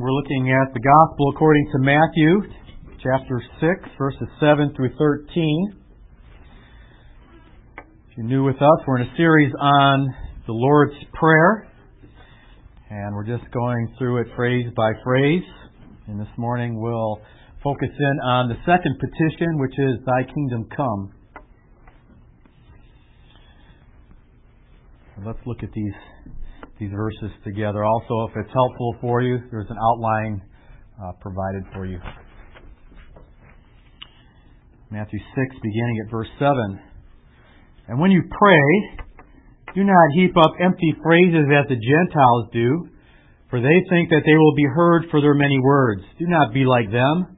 We're looking at the Gospel according to Matthew, chapter 6, verses 7 through 13. If you're new with us, we're in a series on the Lord's Prayer, and we're just going through it phrase by phrase. And this morning we'll focus in on the second petition, which is, Thy Kingdom Come. Let's look at these verses together. Also, if it's helpful for you, there's an outline provided for you. Matthew 6, beginning at verse 7. And when you pray, do not heap up empty phrases as the Gentiles do, for they think that they will be heard for their many words. Do not be like them,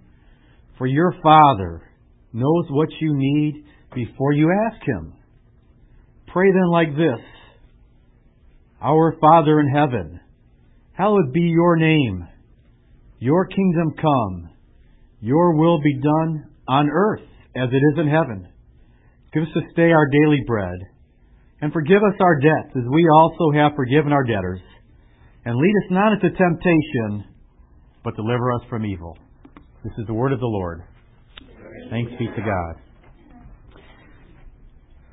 for your Father knows what you need before you ask Him. Pray then like this. Our Father in heaven, hallowed be your name. Your kingdom come. Your will be done on earth as it is in heaven. Give us this day our daily bread. And forgive us our debts as we also have forgiven our debtors. And lead us not into temptation, but deliver us from evil. This is the word of the Lord. Thanks be to God.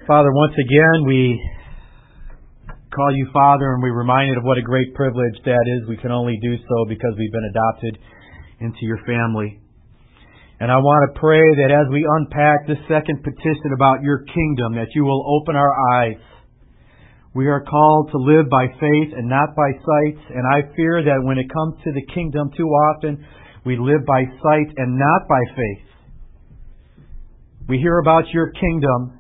Father, once again, we call you Father, and we're reminded of what a great privilege that is. We can only do so because we've been adopted into your family. And I want to pray that as we unpack this second petition about your kingdom, that you will open our eyes. We are called to live by faith and not by sight, and I fear that when it comes to the kingdom, too often we live by sight and not by faith. We hear about your kingdom,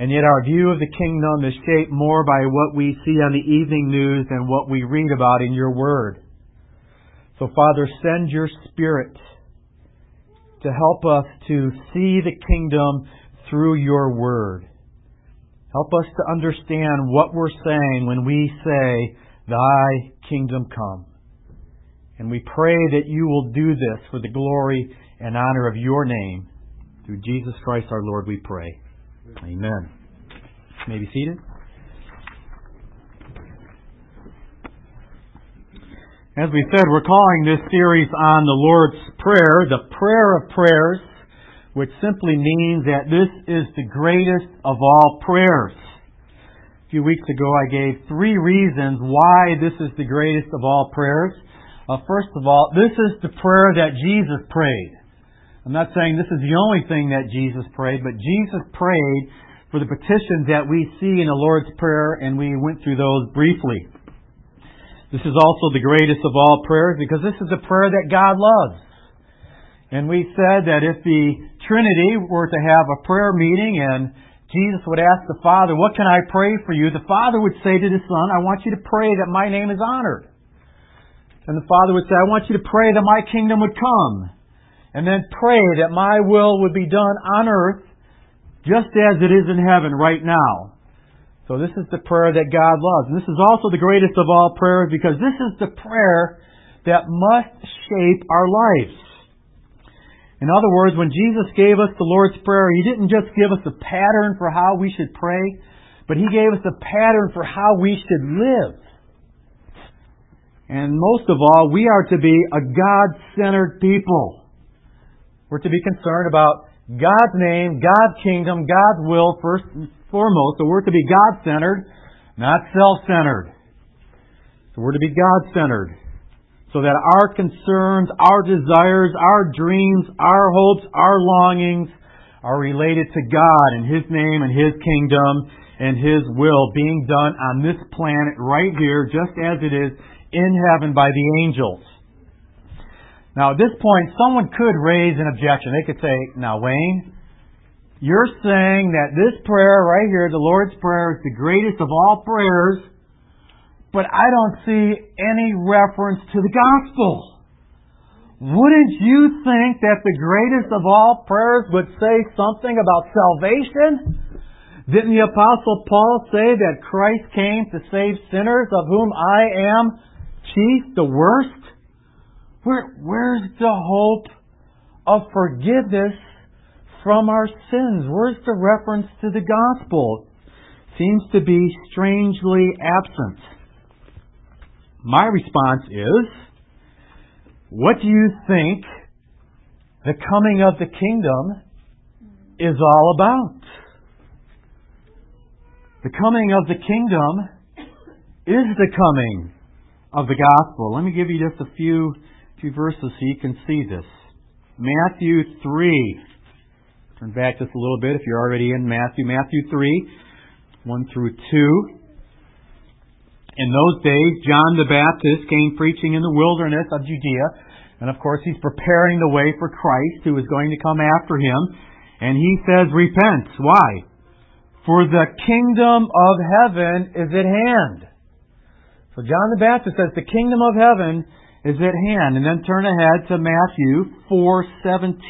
and yet our view of the kingdom is shaped more by what we see on the evening news than what we read about in your word. So, Father, send your Spirit to help us to see the kingdom through your word. Help us to understand what we're saying when we say, Thy kingdom come. And we pray that you will do this for the glory and honor of your name. Through Jesus Christ our Lord we pray. Amen. You may be seated. As we said, we're calling this series on the Lord's Prayer, the prayer of prayers, which simply means that this is the greatest of all prayers. A few weeks ago, I gave three reasons why this is the greatest of all prayers. First of all, this is the prayer that Jesus prayed. I'm not saying this is the only thing that Jesus prayed, but Jesus prayed for the petitions that we see in the Lord's Prayer, and we went through those briefly. This is also the greatest of all prayers because this is a prayer that God loves. And we said that if the Trinity were to have a prayer meeting and Jesus would ask the Father, what can I pray for you? The Father would say to the Son, I want you to pray that my name is honored. And the Father would say, I want you to pray that my kingdom would come. And then pray that my will would be done on earth just as it is in heaven right now. So this is the prayer that God loves. And this is also the greatest of all prayers because this is the prayer that must shape our lives. In other words, when Jesus gave us the Lord's Prayer, He didn't just give us a pattern for how we should pray, but He gave us a pattern for how we should live. And most of all, we are to be a God-centered people. We're to be concerned about God's name, God's kingdom, God's will first and foremost. So we're to be God-centered, not self-centered. So we're to be God-centered so that our concerns, our desires, our dreams, our hopes, our longings are related to God and His name and His kingdom and His will being done on this planet right here just as it is in heaven by the angels. Now, at this point, someone could raise an objection. They could say, now, Wayne, you're saying that this prayer right here, the Lord's Prayer, is the greatest of all prayers, but I don't see any reference to the gospel. Wouldn't you think that the greatest of all prayers would say something about salvation? Didn't the Apostle Paul say that Christ came to save sinners, of whom I am chief, the worst? Where's the hope of forgiveness from our sins? Where's the reference to the gospel? Seems to be strangely absent. My response is What do you think the coming of the kingdom is all about? The coming of the kingdom is the coming of the gospel. Let me give you just a few verses so you can see this. Matthew 3. Turn back just a little bit if you're already in Matthew. Matthew 3, 1 through 2. In those days, John the Baptist came preaching in the wilderness of Judea. And of course, he's preparing the way for Christ, who is going to come after him. And he says, repent. Why? For the kingdom of heaven is at hand. So John the Baptist says the kingdom of heaven is at hand. And then turn ahead to Matthew 4:17.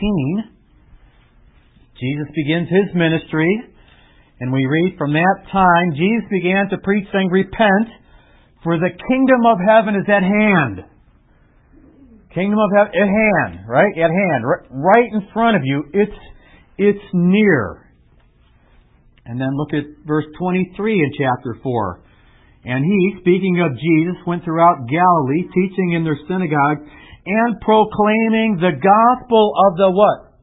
Jesus begins His ministry. And we read, from that time, Jesus began to preach, saying, repent, for the kingdom of heaven is at hand. Kingdom of heaven, at hand, right? At hand, right in front of you. It's near. And then look at verse 23 in chapter 4. And he, speaking of Jesus, went throughout Galilee, teaching in their synagogues and proclaiming the gospel of the what?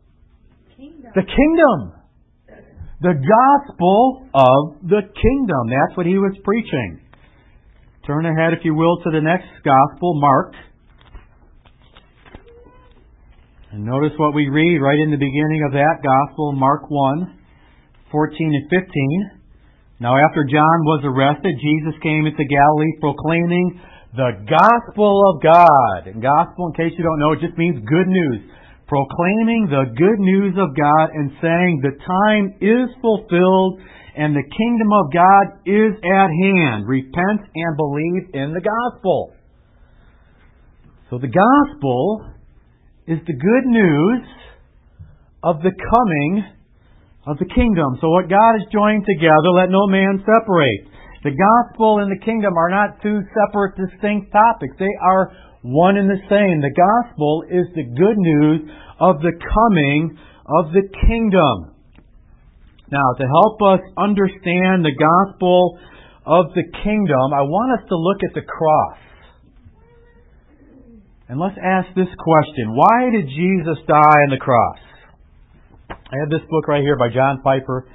Kingdom. The kingdom. The gospel of the kingdom. That's what he was preaching. Turn ahead, if you will, to the next gospel, Mark. And notice what we read right in the beginning of that gospel, Mark 1, 14 and 15. Now after John was arrested, Jesus came into Galilee proclaiming the gospel of God. And gospel, in case you don't know, it just means good news. Proclaiming the good news of God and saying the time is fulfilled and the kingdom of God is at hand. Repent and believe in the gospel. So the gospel is the good news of the coming of the kingdom. So what God has joined together, let no man separate. The gospel and the kingdom are not two separate, distinct topics. They are one and the same. The gospel is the good news of the coming of the kingdom. Now, to help us understand the gospel of the kingdom, I want us to look at the cross. And let's ask this question. Why did Jesus die on the cross? I have this book right here by John Piper,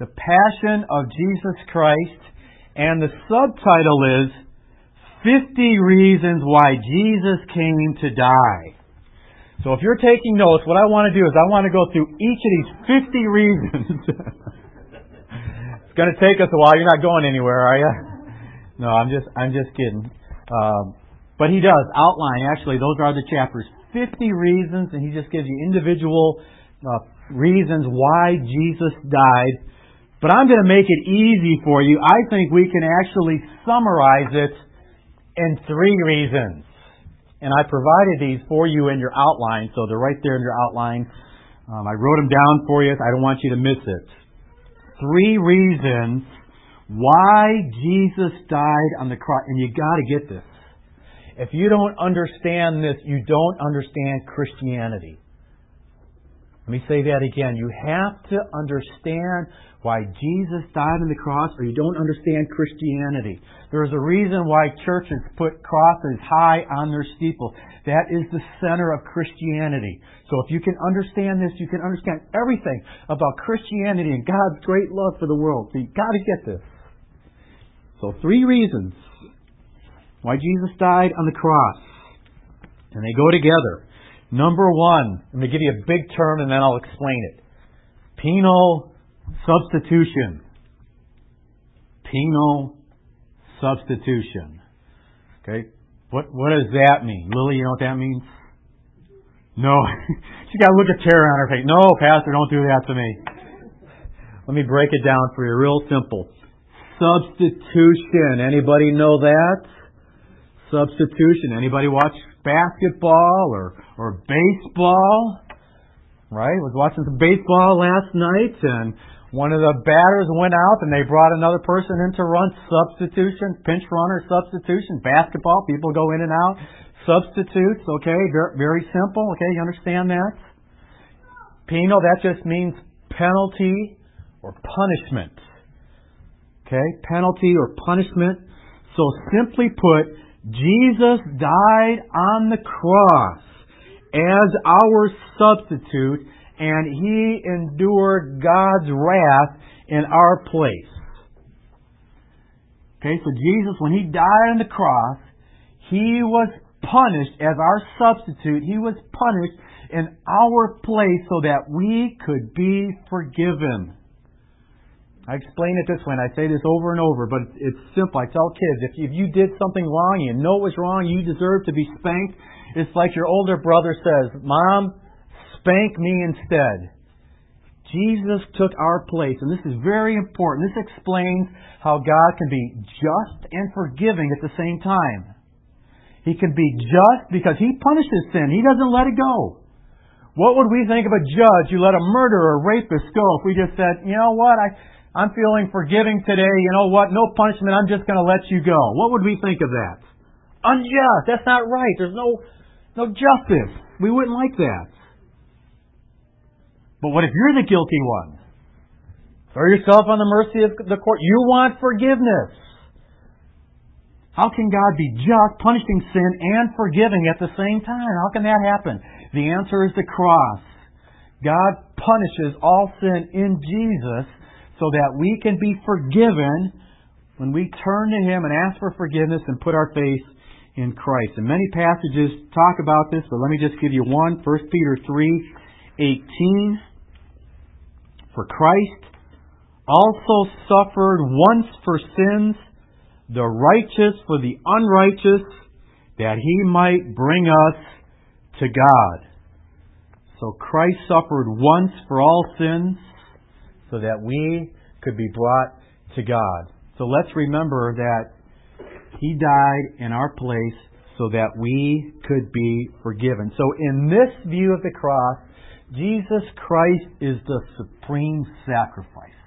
The Passion of Jesus Christ, and the subtitle is 50 Reasons Why Jesus Came to Die. So if you're taking notes, what I want to do is I want to go through each of these 50 reasons. It's going to take us a while. You're not going anywhere, are you? No, I'm just kidding. But he does outline, actually, those are the chapters, 50 reasons, and he just gives you individual reasons why Jesus died. But I'm going to make it easy for you. I think we can actually summarize it in 3 reasons. And I provided these for you in your outline, so they're right there in your outline. I wrote them down for you. I don't want you to miss it. 3 reasons why Jesus died on the cross. And you got to get this. If you don't understand this, you don't understand Christianity. Let me say that again. You have to understand why Jesus died on the cross, or you don't understand Christianity. There is a reason why churches put crosses high on their steeples. That is the center of Christianity. So if you can understand this, you can understand everything about Christianity and God's great love for the world. So you've got to get this. So 3 reasons why Jesus died on the cross. And they go together. Number 1, I'm going to give you a big term and then I'll explain it. Penal substitution. Penal substitution. Okay? What does that mean? Lily, you know what that means? No. She got a look of terror on her face. No, Pastor, don't do that to me. Let me break it down for you real simple. Substitution. Anybody know that? Substitution. Anybody watch basketball or baseball? Right? I was watching some baseball last night, and one of the batters went out, and they brought another person in to run. Substitution. Pinch runner, substitution. Basketball, people go in and out. Substitutes, okay? Very, very simple, okay? You understand that? Penal, that just means penalty or punishment. Okay? Penalty or punishment. So simply put, Jesus died on the cross as our substitute, and He endured God's wrath in our place. Okay, so Jesus, when He died on the cross, He was punished as our substitute. He was punished in our place so that we could be forgiven. I explain it this way, and I say this over and over, but it's simple. I tell kids, if you did something wrong, you know it was wrong, you deserve to be spanked. It's like your older brother says, "Mom, spank me instead." Jesus took our place, and this is very important. This explains how God can be just and forgiving at the same time. He can be just because He punishes sin. He doesn't let it go. What would we think of a judge who let a murderer or rapist go if we just said, "You know what, I'm feeling forgiving today. You know what? No punishment. I'm just going to let you go." What would we think of that? Unjust. That's not right. There's no justice. We wouldn't like that. But what if you're the guilty one? Throw yourself on the mercy of the court. You want forgiveness. How can God be just, punishing sin, and forgiving at the same time? How can that happen? The answer is the cross. God punishes all sin in Jesus so that we can be forgiven when we turn to Him and ask for forgiveness and put our faith in Christ. And many passages talk about this, but let me just give you one. 1 Peter 3:18. "For Christ also suffered once for sins, the righteous for the unrighteous, that He might bring us to God." So Christ suffered once for all sins, so that we could be brought to God. So let's remember that He died in our place so that we could be forgiven. So in this view of the cross, Jesus Christ is the supreme sacrifice.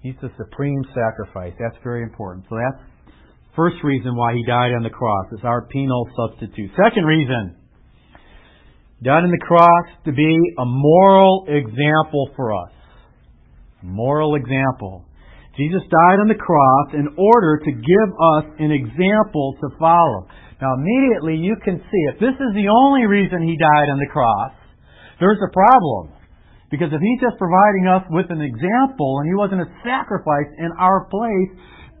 He's the supreme sacrifice. That's very important. So that's the first reason why He died on the cross. It's our penal substitute. Second reason, died on the cross to be a moral example for us. Moral example. Jesus died on the cross in order to give us an example to follow. Now immediately you can see, if this is the only reason He died on the cross, there's a problem. Because if He's just providing us with an example and He wasn't a sacrifice in our place,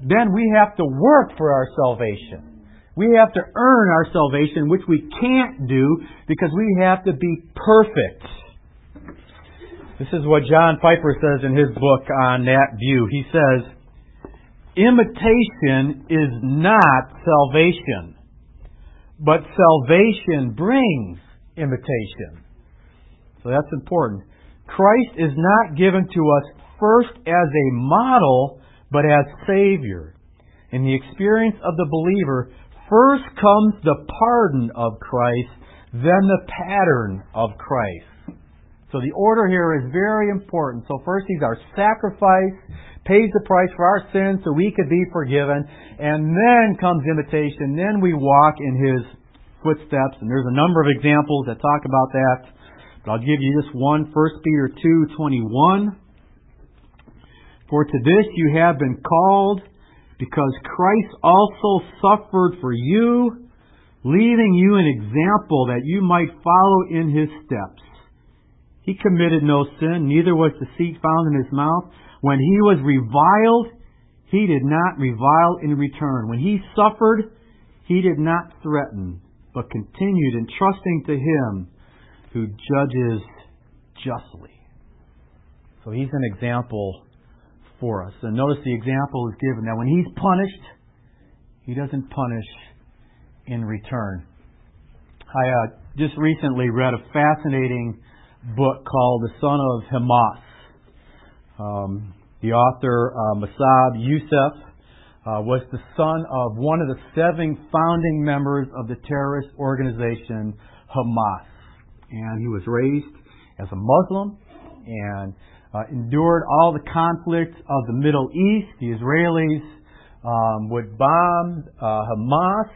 then we have to work for our salvation. We have to earn our salvation, which we can't do because we have to be perfect. This is what John Piper says in his book on that view. He says, "Imitation is not salvation, but salvation brings imitation." So that's important. Christ is not given to us first as a model, but as Savior. In the experience of the believer, first comes the pardon of Christ, then the pattern of Christ. So the order here is very important. So first He's our sacrifice, pays the price for our sins so we could be forgiven, and then comes imitation. Then we walk in His footsteps. And there's a number of examples that talk about that. But I'll give you just one, 1 Peter 2:21. "For to this you have been called, because Christ also suffered for you, leaving you an example that you might follow in His steps. He committed no sin, neither was deceit found in His mouth. When He was reviled, He did not revile in return. When He suffered, He did not threaten, but continued entrusting to Him who judges justly." So He's an example for us. And notice the example is given. Now when He's punished, He doesn't punish in return. I just recently read a fascinating book called The Son of Hamas. The author, Masab Youssef, was the son of one of the 7 founding members of the terrorist organization Hamas. And he was raised as a Muslim and endured all the conflicts of the Middle East. The Israelis would bomb Hamas,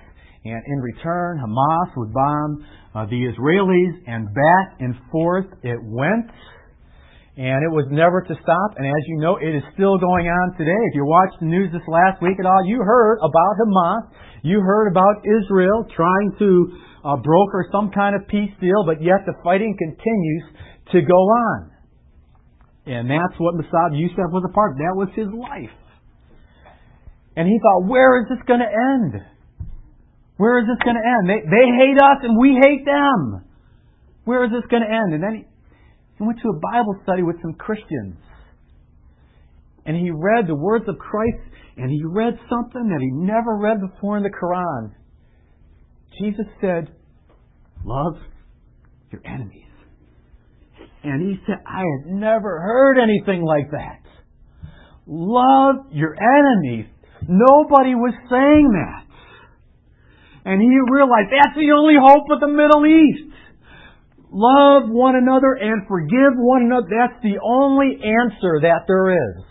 and in return, Hamas would bomb the Israelis, and back and forth it went. And it was never to stop. And as you know, it is still going on today. If you watched the news this last week at all, you heard about Hamas. You heard about Israel trying to broker some kind of peace deal, but yet the fighting continues to go on. And that's what Masab Youssef was a part of. That was his life. And he thought, where is this going to end? Where is this going to end? They hate us and we hate them. Where is this going to end? And then he went to a Bible study with some Christians. And he read the words of Christ, and he read something that he never read before in the Quran. Jesus said, love your enemies. And he said, I had never heard anything like that. Love your enemies. Nobody was saying that. And he realized that's the only hope of the Middle East. Love one another and forgive one another. That's the only answer that there is.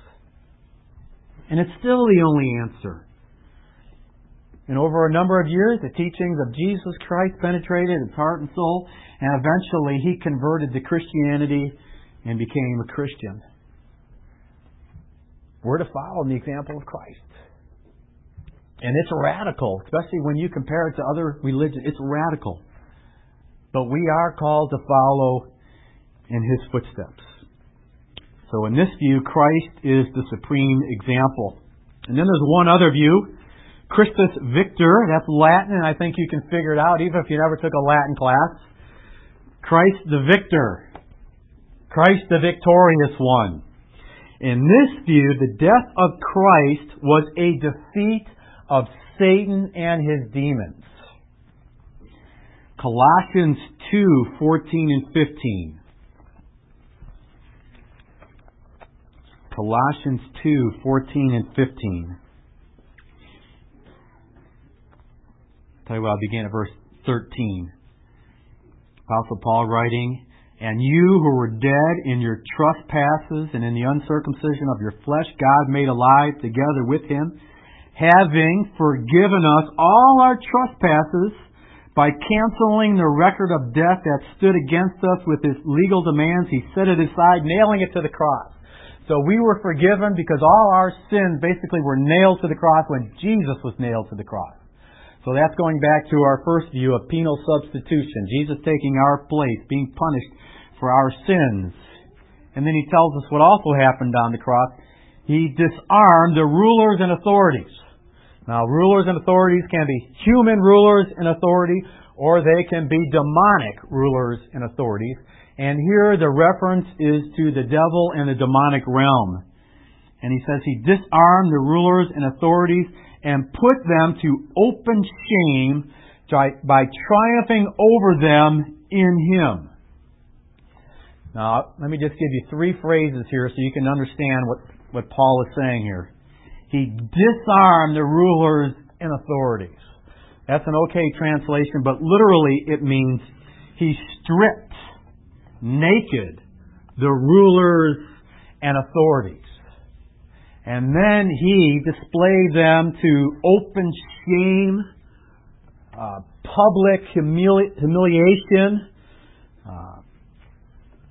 And it's still the only answer. And over a number of years, the teachings of Jesus Christ penetrated his heart and soul, and eventually he converted to Christianity and became a Christian. We're to follow in the example of Christ. And it's radical, especially when you compare it to other religions. It's radical. But we are called to follow in his footsteps. So in this view, Christ is the supreme example. And then there's one other view. Christus Victor, that's Latin, and I think you can figure it out, even if you never took a Latin class. Christ the Victor. Christ the victorious one. In this view, the death of Christ was a defeat of Satan and his demons. Colossians 2:14-15. Colossians 2:14-15. Tell you what, I'll begin at verse 13. Apostle Paul writing, and you who were dead in your trespasses and in the uncircumcision of your flesh, God made alive together with him, having forgiven us all our trespasses by canceling the record of death that stood against us with his legal demands. He set it aside, nailing it to the cross. So we were forgiven because all our sins basically were nailed to the cross when Jesus was nailed to the cross. So that's going back to our first view of penal substitution. Jesus taking our place, being punished for our sins. And then he tells us what also happened on the cross. He disarmed the rulers and authorities. Now, rulers and authorities can be human rulers and authority, or they can be demonic rulers and authorities. And here the reference is to the devil and the demonic realm. And he says he disarmed the rulers and authorities and put them to open shame by triumphing over them in him. Now, let me just give you three phrases here so you can understand what Paul is saying here. He disarmed the rulers and authorities. That's an okay translation, but literally it means he stripped naked the rulers and authorities. And then he displayed them to open shame, public humiliation,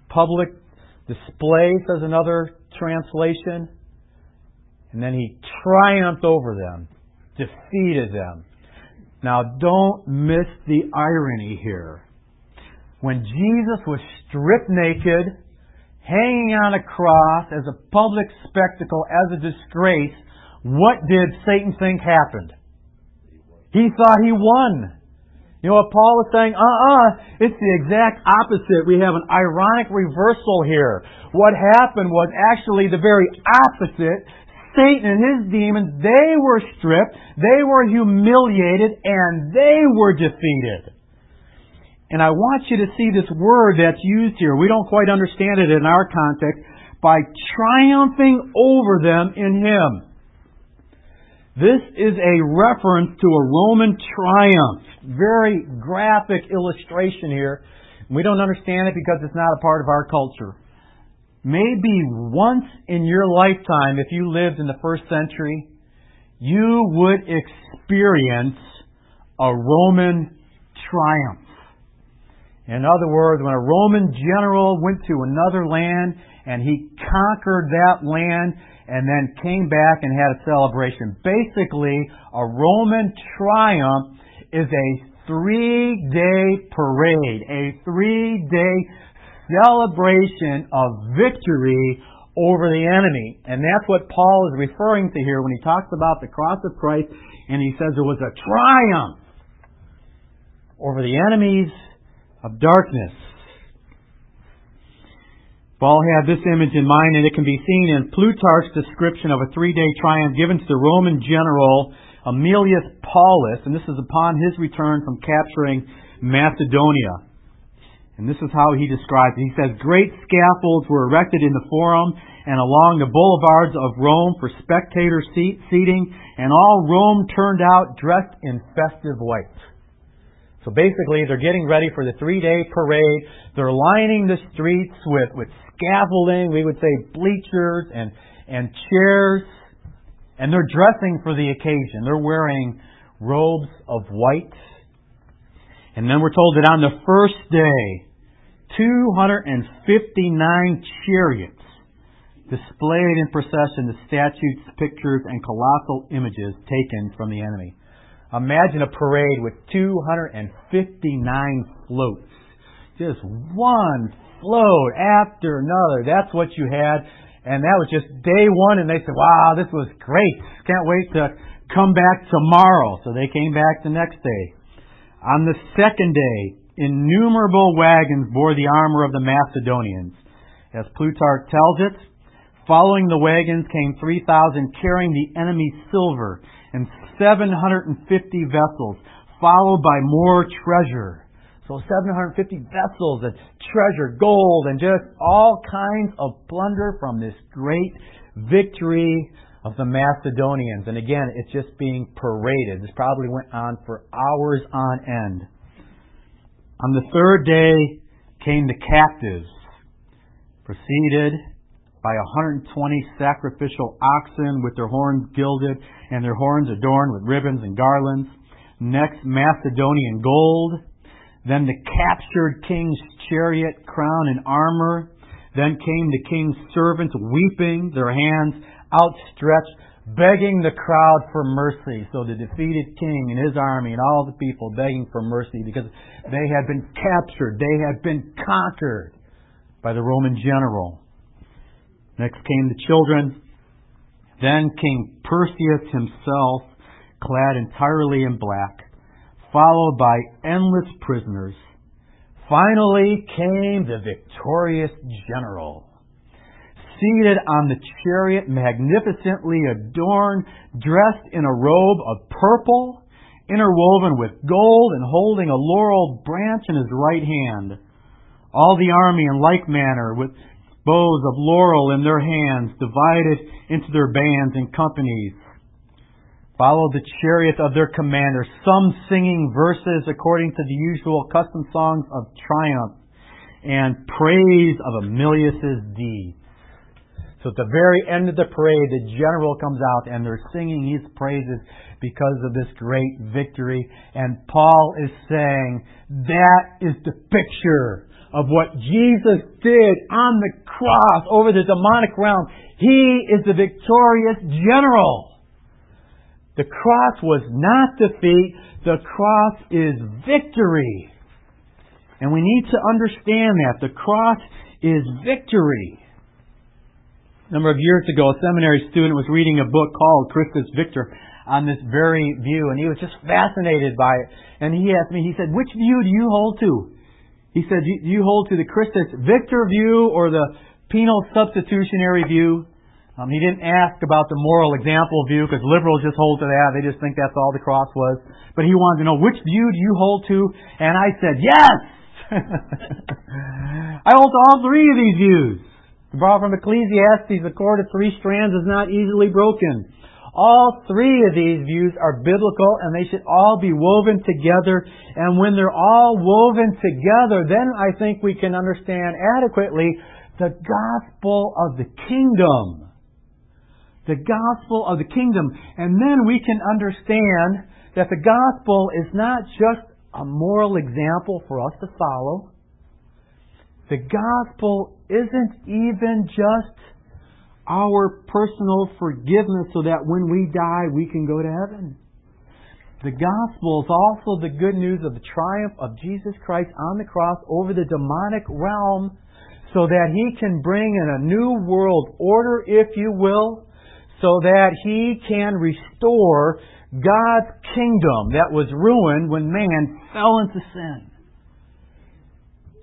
public display, says another translation. And then he triumphed over them, defeated them. Now, don't miss the irony here. When Jesus was stripped naked, hanging on a cross as a public spectacle, as a disgrace, what did Satan think happened? He thought he won. You know what Paul is saying? It's the exact opposite. We have an ironic reversal here. What happened was actually the very opposite. Satan and his demons, they were stripped, they were humiliated, and they were defeated. And I want you to see this word that's used here. We don't quite understand it in our context. By triumphing over them in him. This is a reference to a Roman triumph. Very graphic illustration here. We don't understand it because it's not a part of our culture. Maybe once in your lifetime, if you lived in the first century, you would experience a Roman triumph. In other words, when a Roman general went to another land and he conquered that land and then came back and had a celebration. Basically, a Roman triumph is a 3-day parade, a 3-day celebration of victory over the enemy. And that's what Paul is referring to here when he talks about the cross of Christ and he says it was a triumph over the enemies of darkness. Paul had this image in mind, and it can be seen in Plutarch's description of a 3-day triumph given to the Roman general Aemilius Paulus, and this is upon his return from capturing Macedonia. And this is how he describes it. He says, "Great scaffolds were erected in the forum and along the boulevards of Rome for spectator seating, and all Rome turned out dressed in festive white." So basically, they're getting ready for the 3-day parade. They're lining the streets with scaffolding, we would say bleachers and chairs. And they're dressing for the occasion. They're wearing robes of white. And then we're told that on the first day, 259 chariots displayed in procession the statues, pictures, and colossal images taken from the enemy. Imagine a parade with 259 floats. Just one float after another. That's what you had. And that was just day one. And they said, wow, this was great. Can't wait to come back tomorrow. So they came back the next day. On the second day, innumerable wagons bore the armor of the Macedonians. As Plutarch tells it, following the wagons came 3,000 carrying the enemy's silver and 750 vessels, followed by more treasure. So 750 vessels and treasure, gold, and just all kinds of plunder from this great victory of the Macedonians. And again, it's just being paraded. This probably went on for hours on end. On the third day came the captives, preceded by 120 sacrificial oxen with their horns gilded and their horns adorned with ribbons and garlands. Next, Macedonian gold. Then the captured king's chariot, crown, and armor. Then came the king's servants weeping, their hands outstretched, begging the crowd for mercy. So the defeated king and his army and all the people begging for mercy because they had been captured. They had been conquered by the Roman general. Next came the children. Then King Perseus himself, clad entirely in black, followed by endless prisoners. Finally came the victorious general, seated on the chariot, magnificently adorned, dressed in a robe of purple, interwoven with gold, and holding a laurel branch in his right hand. All the army in like manner, with bows of laurel in their hands, divided into their bands and companies, followed the chariot of their commander, some singing verses according to the usual custom songs of triumph and praise of Aemilius' deeds. So at the very end of the parade, the general comes out and they're singing his praises because of this great victory. And Paul is saying that is the picture of what Jesus did on the cross over the demonic realm. He is the victorious general. The cross was not defeat. The cross is victory. And we need to understand that. The cross is victory. A number of years ago, a seminary student was reading a book called Christus Victor on this very view, and he was just fascinated by it. And he asked me, he said, which view do you hold to? He said, do you hold to the Christus Victor view or the penal substitutionary view? He didn't ask about the moral example view because liberals just hold to that. They just think that's all the cross was. But he wanted to know, which view do you hold to? And I said, yes! I hold to all three of these views. To borrow from Ecclesiastes, the cord of three strands is not easily broken. All three of these views are biblical and they should all be woven together. And when they're all woven together, then I think we can understand adequately the gospel of the kingdom. The gospel of the kingdom. And then we can understand that the gospel is not just a moral example for us to follow. The gospel isn't even just our personal forgiveness so that when we die we can go to heaven. The gospel is also the good news of the triumph of Jesus Christ on the cross over the demonic realm so that He can bring in a new world order, if you will, so that He can restore God's kingdom that was ruined when man fell into sin.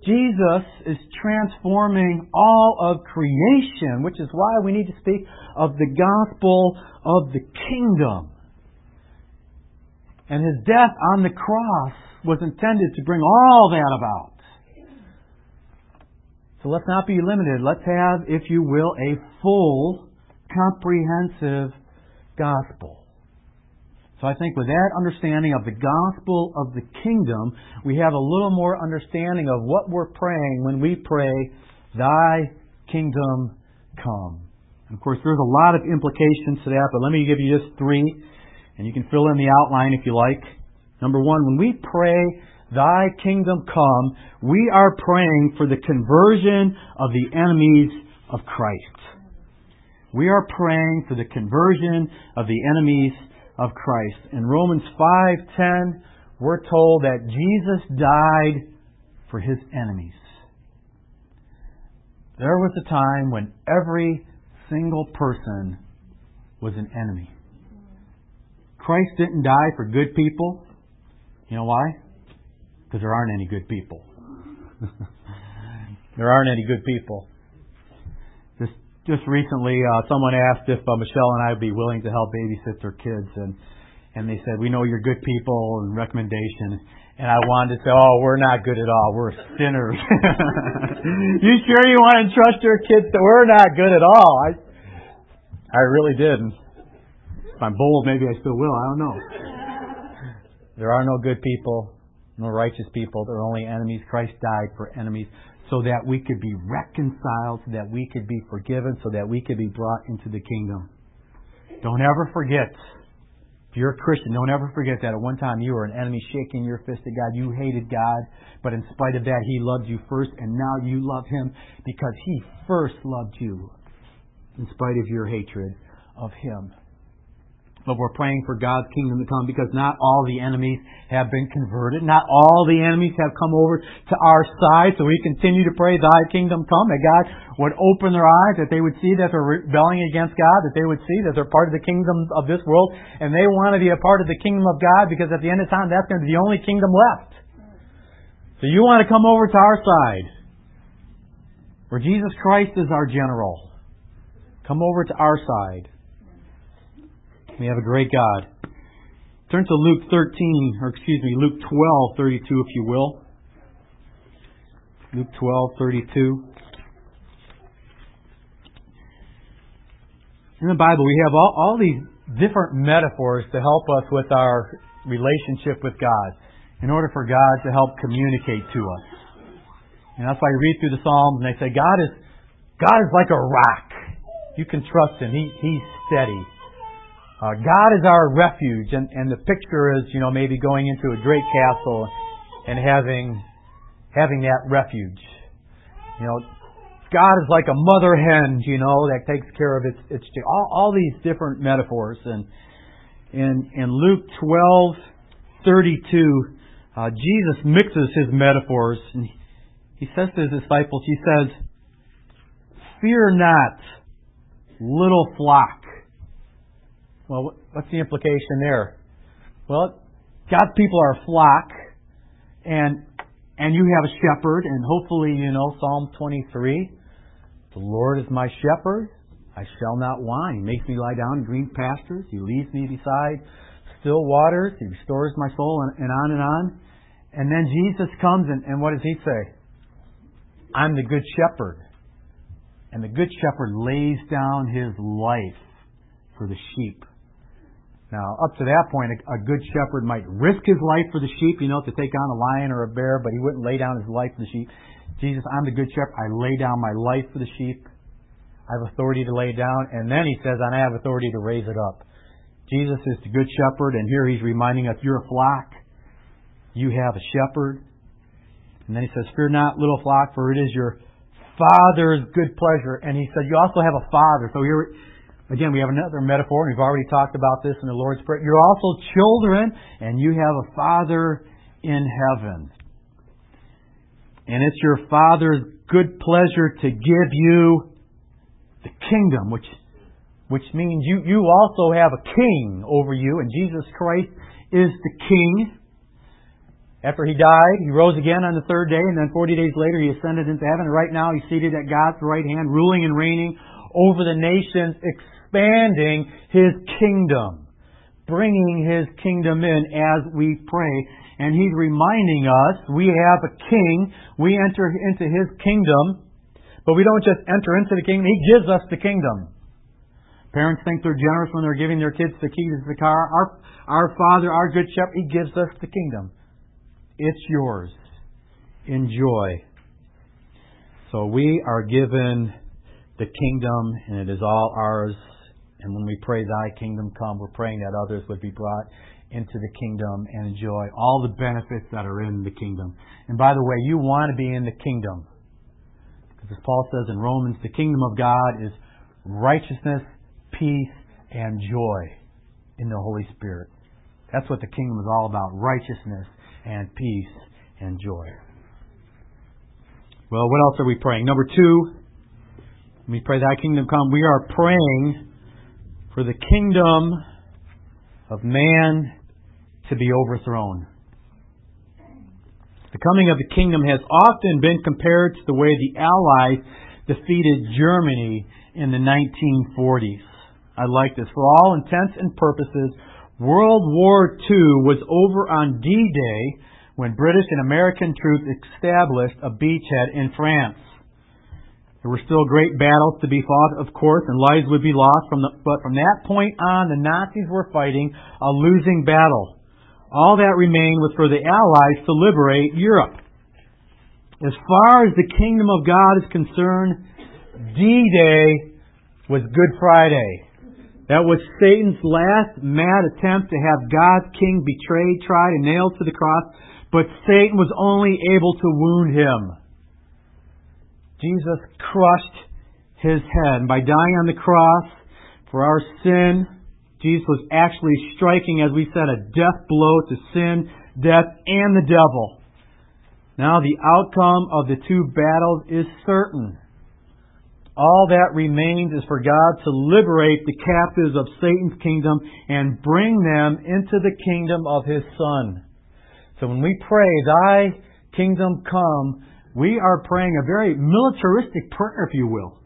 Jesus is transforming all of creation, which is why we need to speak of the gospel of the kingdom. And His death on the cross was intended to bring all that about. So let's not be limited. Let's have, if you will, a full, comprehensive gospel. So I think with that understanding of the gospel of the kingdom, we have a little more understanding of what we're praying when we pray, Thy kingdom come. And of course, there's a lot of implications to that, but let me give you just three, and you can fill in the outline if you like. Number one, when we pray, Thy kingdom come, we are praying for the conversion of the enemies of Christ. We are praying for the conversion of the enemies of Christ. In Romans 5:10, we're told that Jesus died for His enemies. There was a time when every single person was an enemy. Christ didn't die for good people. You know why? Because there aren't any good people. There aren't any good people. Just recently, someone asked if Michelle and I would be willing to help babysit their kids. And they said, we know you're good people and recommendation. And I wanted to say, oh, we're not good at all. We're sinners. You sure you want to trust your kids that we're not good at all? I really didn't. If I'm bold, maybe I still will. I don't know. There are no good people, no righteous people. They're only enemies. Christ died for enemies, so that we could be reconciled, so that we could be forgiven, so that we could be brought into the kingdom. Don't ever forget, if you're a Christian, don't ever forget that at one time you were an enemy shaking your fist at God. You hated God, but in spite of that, He loved you first, and now you love Him because He first loved you, in spite of your hatred of Him. But we're praying for God's kingdom to come because not all the enemies have been converted. Not all the enemies have come over to our side. So we continue to pray, Thy kingdom come, that God would open their eyes, that they would see that they're rebelling against God, that they would see that they're part of the kingdom of this world, and they want to be a part of the kingdom of God because at the end of time, that's going to be the only kingdom left. So you want to come over to our side, where Jesus Christ is our general. Come over to our side. We have a great God. Turn to Luke 12:32, if you will. Luke 12:32. In the Bible, we have all these different metaphors to help us with our relationship with God, in order for God to help communicate to us. And that's why you read through the Psalms and they say, God is like a rock. You can trust Him. He's steady. God is our refuge, and the picture is, you know, maybe going into a great castle and having that refuge. You know, God is like a mother hen, you know, that takes care of its all these different metaphors. And in Luke 12:32, Jesus mixes His metaphors, and He says to His disciples, He says, "Fear not, little flock." Well, what's the implication there? Well, God's people are a flock, and you have a shepherd, and hopefully you know Psalm 23. The Lord is my shepherd, I shall not want. He makes me lie down in green pastures. He leads me beside still waters. He restores my soul, and on and on. And then Jesus comes, and what does He say? I'm the good shepherd. And the good shepherd lays down His life for the sheep. Now, up to that point, a good shepherd might risk his life for the sheep, you know, to take on a lion or a bear, but he wouldn't lay down his life for the sheep. Jesus, I'm the good shepherd. I lay down my life for the sheep. I have authority to lay down. And then He says, and I have authority to raise it up. Jesus is the good shepherd, and here He's reminding us, you're a flock. You have a shepherd. And then he says, "Fear not, little flock, for it is your Father's good pleasure." And he said, you also have a father. So here, again, we have another metaphor, and we've already talked about this in the Lord's Prayer. You're also children, and you have a Father in heaven. And it's your Father's good pleasure to give you the kingdom, which means you also have a king over you, and Jesus Christ is the king. After He died, He rose again on the third day, and then 40 days later He ascended into heaven. And right now He's seated at God's right hand, ruling and reigning over the nations, expanding His kingdom, bringing His kingdom in as we pray. And He's reminding us we have a king. We enter into His kingdom, but we don't just enter into the kingdom. He gives us the kingdom. Parents think they're generous when they're giving their kids the keys to the car. Our Father, our Good Shepherd, He gives us the kingdom. It's yours. Enjoy. So we are given the kingdom, and it is all ours. And when we pray, Thy kingdom come, we're praying that others would be brought into the kingdom and enjoy all the benefits that are in the kingdom. And by the way, you want to be in the kingdom. Because as Paul says in Romans, the kingdom of God is righteousness, peace, and joy in the Holy Spirit. That's what the kingdom is all about. Righteousness and peace and joy. Well, what else are we praying? Number two, we pray Thy kingdom come. We are praying for the kingdom of man to be overthrown. The coming of the kingdom has often been compared to the way the Allies defeated Germany in the 1940s. I like this. For all intents and purposes, World War II was over on D-Day when British and American troops established a beachhead in France. There were still great battles to be fought, of course, and lives would be lost. But from that point on, the Nazis were fighting a losing battle. All that remained was for the Allies to liberate Europe. As far as the kingdom of God is concerned, D-Day was Good Friday. That was Satan's last mad attempt to have God's king betrayed, tried, and nailed to the cross. But Satan was only able to wound him. Jesus crushed his head. And by dying on the cross for our sin, Jesus was actually striking, as we said, a death blow to sin, death, and the devil. Now the outcome of the two battles is certain. All that remains is for God to liberate the captives of Satan's kingdom and bring them into the kingdom of His Son. So when we pray, Thy kingdom come, we are praying a very militaristic prayer, if you will.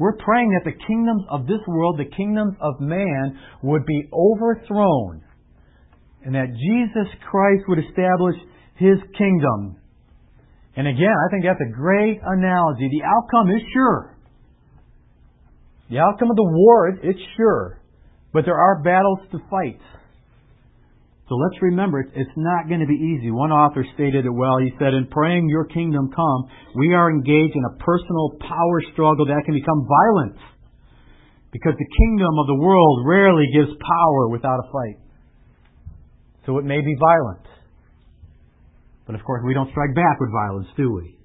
We're praying that the kingdoms of this world, the kingdoms of man, would be overthrown and that Jesus Christ would establish His kingdom. And again, I think that's a great analogy. The outcome is sure. The outcome of the war, it's sure. But there are battles to fight. So let's remember, it's not going to be easy. One author stated it well. He said, in praying Your kingdom come, we are engaged in a personal power struggle that can become violent. Because the kingdom of the world rarely gives power without a fight. So it may be violent. But of course, we don't strike back with violence, do we?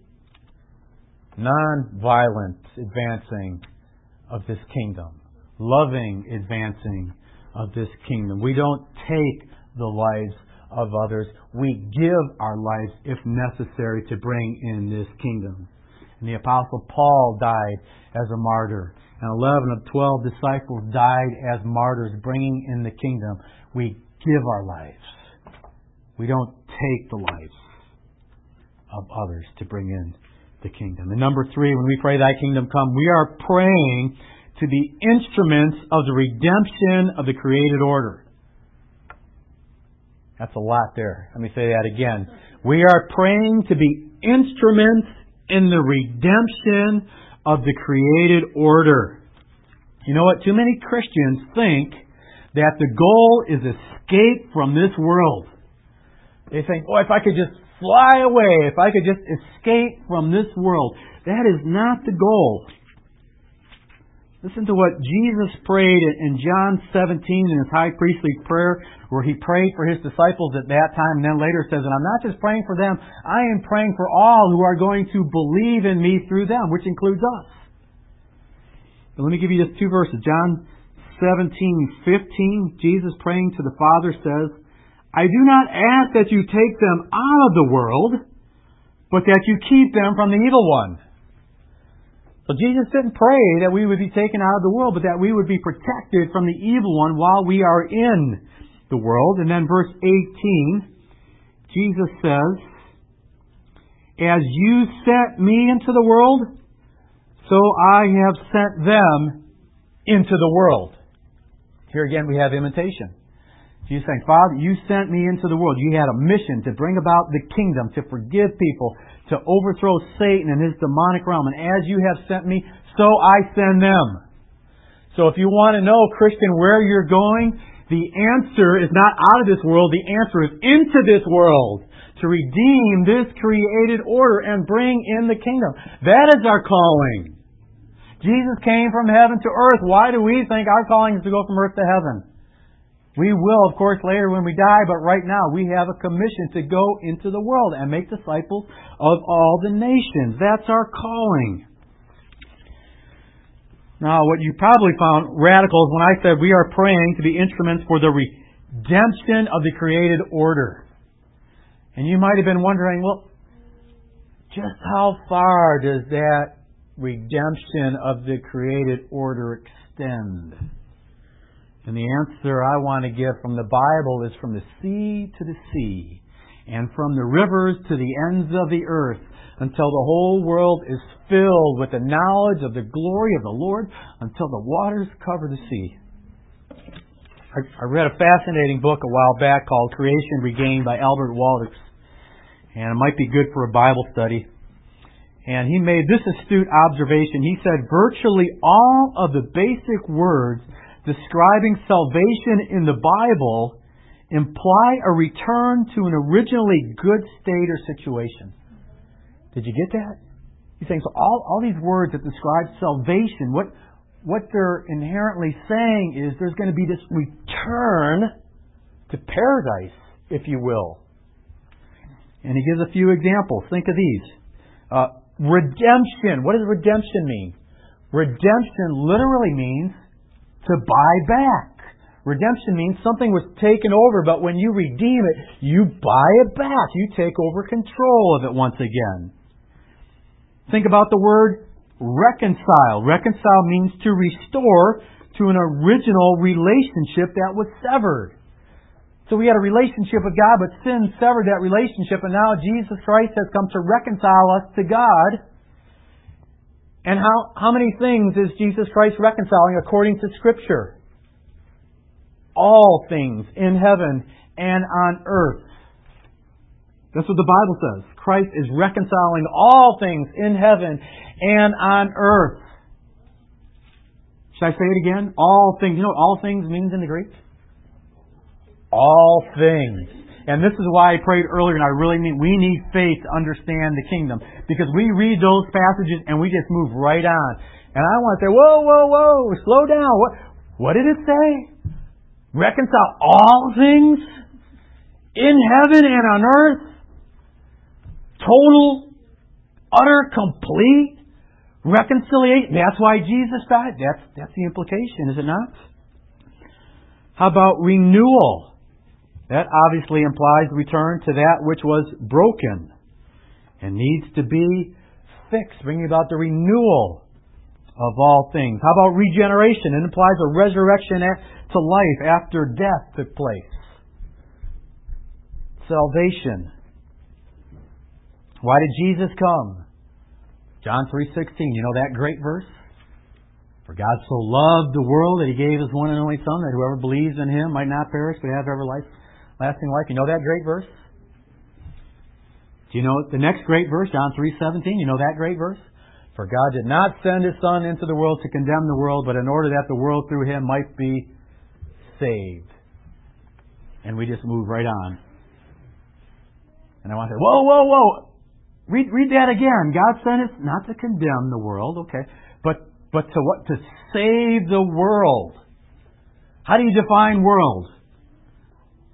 Non-violent advancing of this kingdom. Loving advancing of this kingdom. We don't take the lives of others. We give our lives, if necessary, to bring in this kingdom. And the Apostle Paul died as a martyr. And 11 of 12 disciples died as martyrs, bringing in the kingdom. We give our lives. We don't take the lives of others to bring in the kingdom. And number three, when we pray Thy kingdom come, we are praying to be instruments of the redemption of the created order. That's a lot there. Let me say that again. We are praying to be instruments in the redemption of the created order. You know what? Too many Christians think that the goal is escape from this world. They think, if I could just fly away, if I could just escape from this world. That is not the goal. Listen to what Jesus prayed in John 17 in His high priestly prayer, where He prayed for His disciples at that time, and then later says, and I'm not just praying for them, I am praying for all who are going to believe in Me through them, which includes us. But let me give you just two verses. John 17:15, Jesus praying to the Father says, I do not ask that You take them out of the world, but that You keep them from the evil one. So Jesus didn't pray that we would be taken out of the world, but that we would be protected from the evil one while we are in the world. And then verse 18, Jesus says, as You sent Me into the world, so I have sent them into the world. Here again we have imitation. Jesus saying, Father, You sent Me into the world. You had a mission to bring about the kingdom, to forgive people, to overthrow Satan and his demonic realm. And as You have sent Me, so I send them. So if you want to know, Christian, where you're going, the answer is not out of this world. The answer is into this world to redeem this created order and bring in the kingdom. That is our calling. Jesus came from heaven to earth. Why do we think our calling is to go from earth to heaven? We will, of course, later when we die, but right now we have a commission to go into the world and make disciples of all the nations. That's our calling. Now, what you probably found radicals when I said we are praying to be instruments for the redemption of the created order. And you might have been wondering, well, just how far does that redemption of the created order extend? And the answer I want to give from the Bible is from the sea to the sea, and from the rivers to the ends of the earth, until the whole world is filled with the knowledge of the glory of the Lord, until the waters cover the sea. I read a fascinating book a while back called Creation Regained by Albert Waldix, and it might be good for a Bible study. And he made this astute observation. He said, virtually all of the basic words describing salvation in the Bible imply a return to an originally good state or situation. Did you get that? He's saying, so all these words that describe salvation, what they're inherently saying is there's going to be this return to paradise, if you will. And he gives a few examples. Think of these. Redemption. What does redemption mean? Redemption literally means to buy back. Redemption means something was taken over, but when you redeem it, you buy it back. You take over control of it once again. Think about the word reconcile. Reconcile means to restore to an original relationship that was severed. So we had a relationship with God, but sin severed that relationship, and now Jesus Christ has come to reconcile us to God. And how many things is Jesus Christ reconciling according to Scripture? All things in heaven and on earth. That's what the Bible says. Christ is reconciling all things in heaven and on earth. Should I say it again? All things. You know what all things means in the Greek? All things. And this is why I prayed earlier, and I really mean we need faith to understand the kingdom. Because we read those passages and we just move right on. And I want to say, whoa, slow down. What did it say? Reconcile all things in heaven and on earth. Total, utter, complete reconciliation. That's why Jesus died. That's the implication, is it not? How about renewal? That obviously implies return to that which was broken and needs to be fixed, bringing about the renewal of all things. How about regeneration? It implies a resurrection to life after death took place. Salvation. Why did Jesus come? John 3:16, you know that great verse? For God so loved the world that He gave His one and only Son, that whoever believes in Him might not perish but have everlasting life. You know that great verse? Do you know the next great verse, John 3:17? You know that great verse? For God did not send His Son into the world to condemn the world, but in order that the world through Him might be saved. And we just move right on. And I want to say, whoa. Read that again. God sent us not to condemn the world, okay, but but to what? To save the world. How do you define world?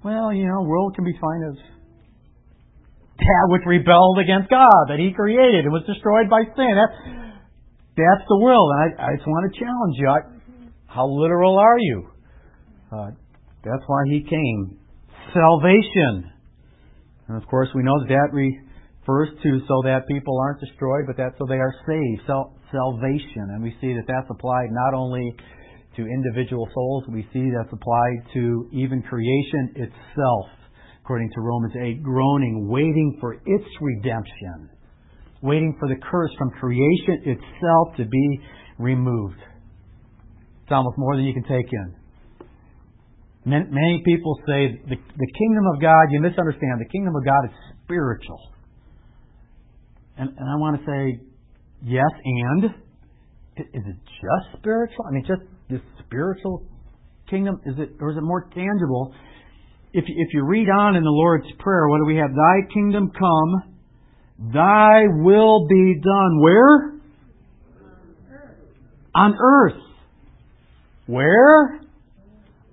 Well, world can be defined as that which rebelled against God, that He created. It was destroyed by sin. That's the world. And I just want to challenge you. How literal are you? That's why He came. Salvation. And of course, we know that refers to so that people aren't destroyed, but that's so they are saved. Salvation. And we see that that's applied not only to individual souls, we see that's applied to even creation itself. According to Romans 8, groaning, waiting for its redemption. Waiting for the curse from creation itself to be removed. It's almost more than you can take in. Many people say the kingdom of God, you misunderstand, the kingdom of God is spiritual. And I want to say, yes, and? Is it just spiritual? I mean, just this spiritual kingdom? Is it, or is it more tangible? If you read on in the Lord's Prayer, what do we have? Thy kingdom come, Thy will be done. Where? On earth. Where?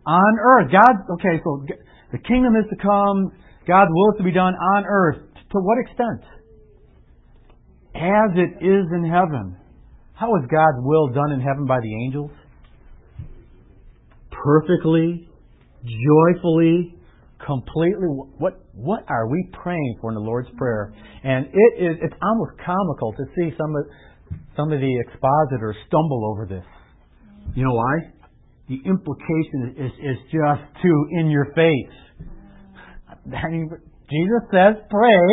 On earth. So the kingdom is to come. God's will is to be done on earth. To what extent? As it is in heaven. How is God's will done in heaven by the angels? Perfectly, joyfully, completely. What are we praying for in the Lord's Prayer? And it's almost comical to see some of the expositors stumble over this. You know why? The implication is just too in your face. I mean, Jesus says, pray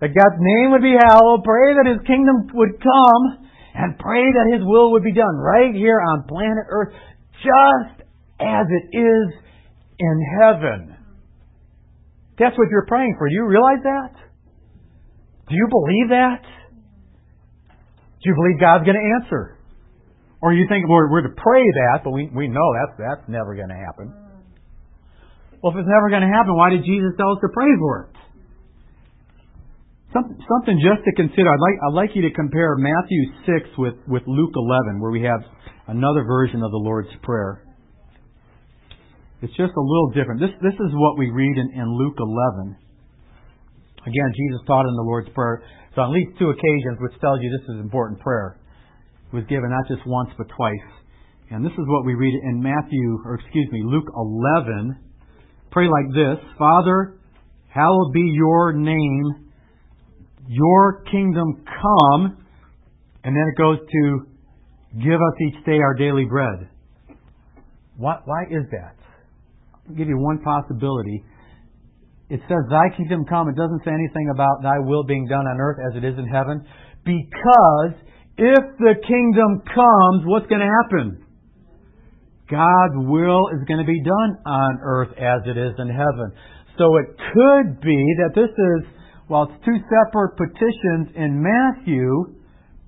that God's name would be hallowed, pray that His kingdom would come, and pray that His will would be done right here on planet Earth, just as it is in heaven. That's what you're praying for. Do you realize that? Do you believe that? Do you believe God's going to answer? Or you think we're to pray that, but we know that's never going to happen. Well, if it's never going to happen, why did Jesus tell us to pray for it? Something just to consider. I'd like you to compare Matthew 6 with Luke 11, where we have another version of the Lord's Prayer. It's just a little different. This is what we read in Luke 11. Again, Jesus taught in the Lord's Prayer. So on at least two occasions, which tells you this is an important prayer. It was given not just once, but twice. And this is what we read in Luke 11. Pray like this: Father, hallowed be Your name. Your kingdom come. And then it goes to, give us each day our daily bread. Why is that? I'll give you one possibility. It says, Thy kingdom come. It doesn't say anything about Thy will being done on earth as it is in heaven. Because if the kingdom comes, what's going to happen? God's will is going to be done on earth as it is in heaven. So it could be that this is, while it's two separate petitions in Matthew,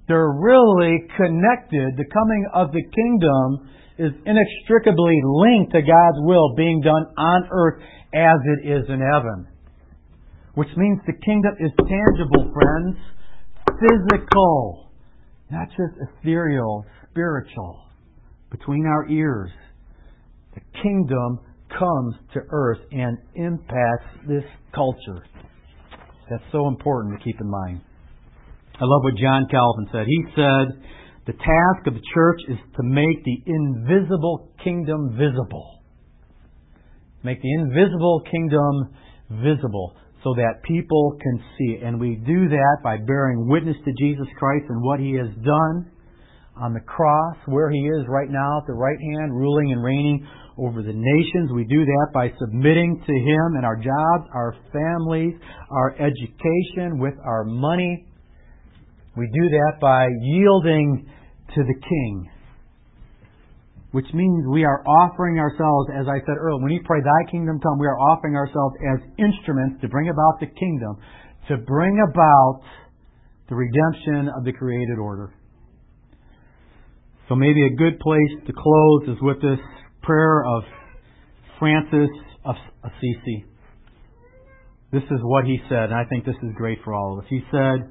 they're really connected. The coming of the kingdom is inextricably linked to God's will being done on earth as it is in heaven. Which means the kingdom is tangible, friends. Physical. Not just ethereal, spiritual. Between our ears. The kingdom comes to earth and impacts this culture. That's so important to keep in mind. I love what John Calvin said. He said, the task of the church is to make the invisible kingdom visible. Make the invisible kingdom visible so that people can see it. And we do that by bearing witness to Jesus Christ and what He has done on the cross, where He is right now at the right hand, ruling and reigning over the nations. We do that by submitting to Him in our jobs, our families, our education, with our money. We do that by yielding to the King. Which means we are offering ourselves, as I said earlier, when we pray, Thy kingdom come, we are offering ourselves as instruments to bring about the kingdom, to bring about the redemption of the created order. So maybe a good place to close is with this prayer of Francis of Assisi. This is what he said, and I think this is great for all of us. He said,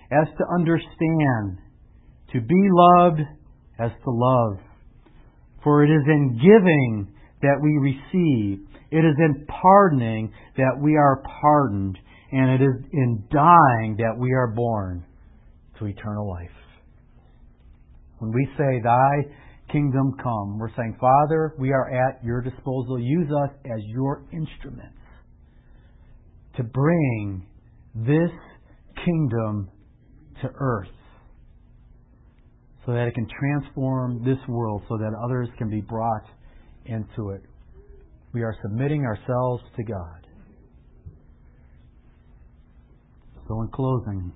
as to understand, to be loved as to love. For it is in giving that we receive, it is in pardoning that we are pardoned, and it is in dying that we are born to eternal life. When we say, Thy kingdom come, we're saying, Father, we are at your disposal. Use us as your instruments to bring this kingdom to earth so that it can transform this world, so that others can be brought into it. We are submitting ourselves to God. So in closing,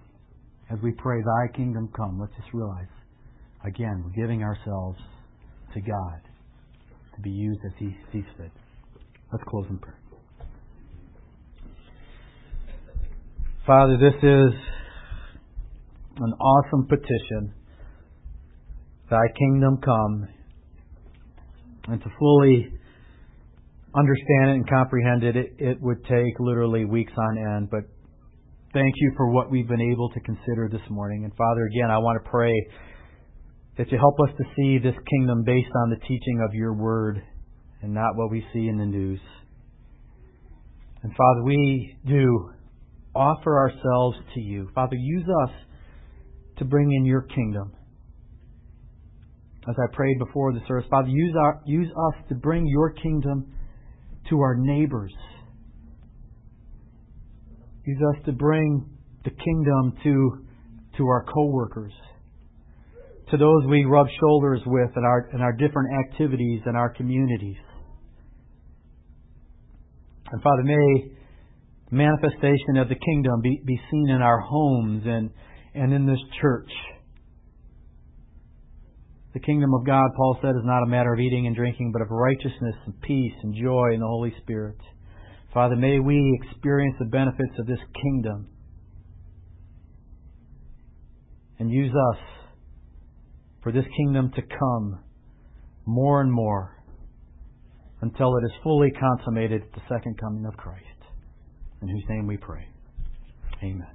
as we pray, Thy kingdom come, let's just realize, again, we're giving ourselves to God to be used as He sees fit. Let's close in prayer. Father, this is an awesome petition. Thy kingdom come. And to fully understand it and comprehend it, it would take literally weeks on end. But thank you for what we've been able to consider this morning. And Father, again, I want to pray that you help us to see this kingdom based on the teaching of your word and not what we see in the news. And Father, we do offer ourselves to you. Father, use us to bring in your kingdom. As I prayed before the service, Father, use us to bring your kingdom to our neighbors. Use us to bring the kingdom to our coworkers, to those we rub shoulders with in our different activities in our communities. And Father, may the manifestation of the kingdom be seen in our homes and in this church. The kingdom of God, Paul said, is not a matter of eating and drinking, but of righteousness and peace and joy in the Holy Spirit. Father, may we experience the benefits of this kingdom. And use us for this kingdom to come more and more until it is fully consummated at the second coming of Christ. In whose name we pray. Amen.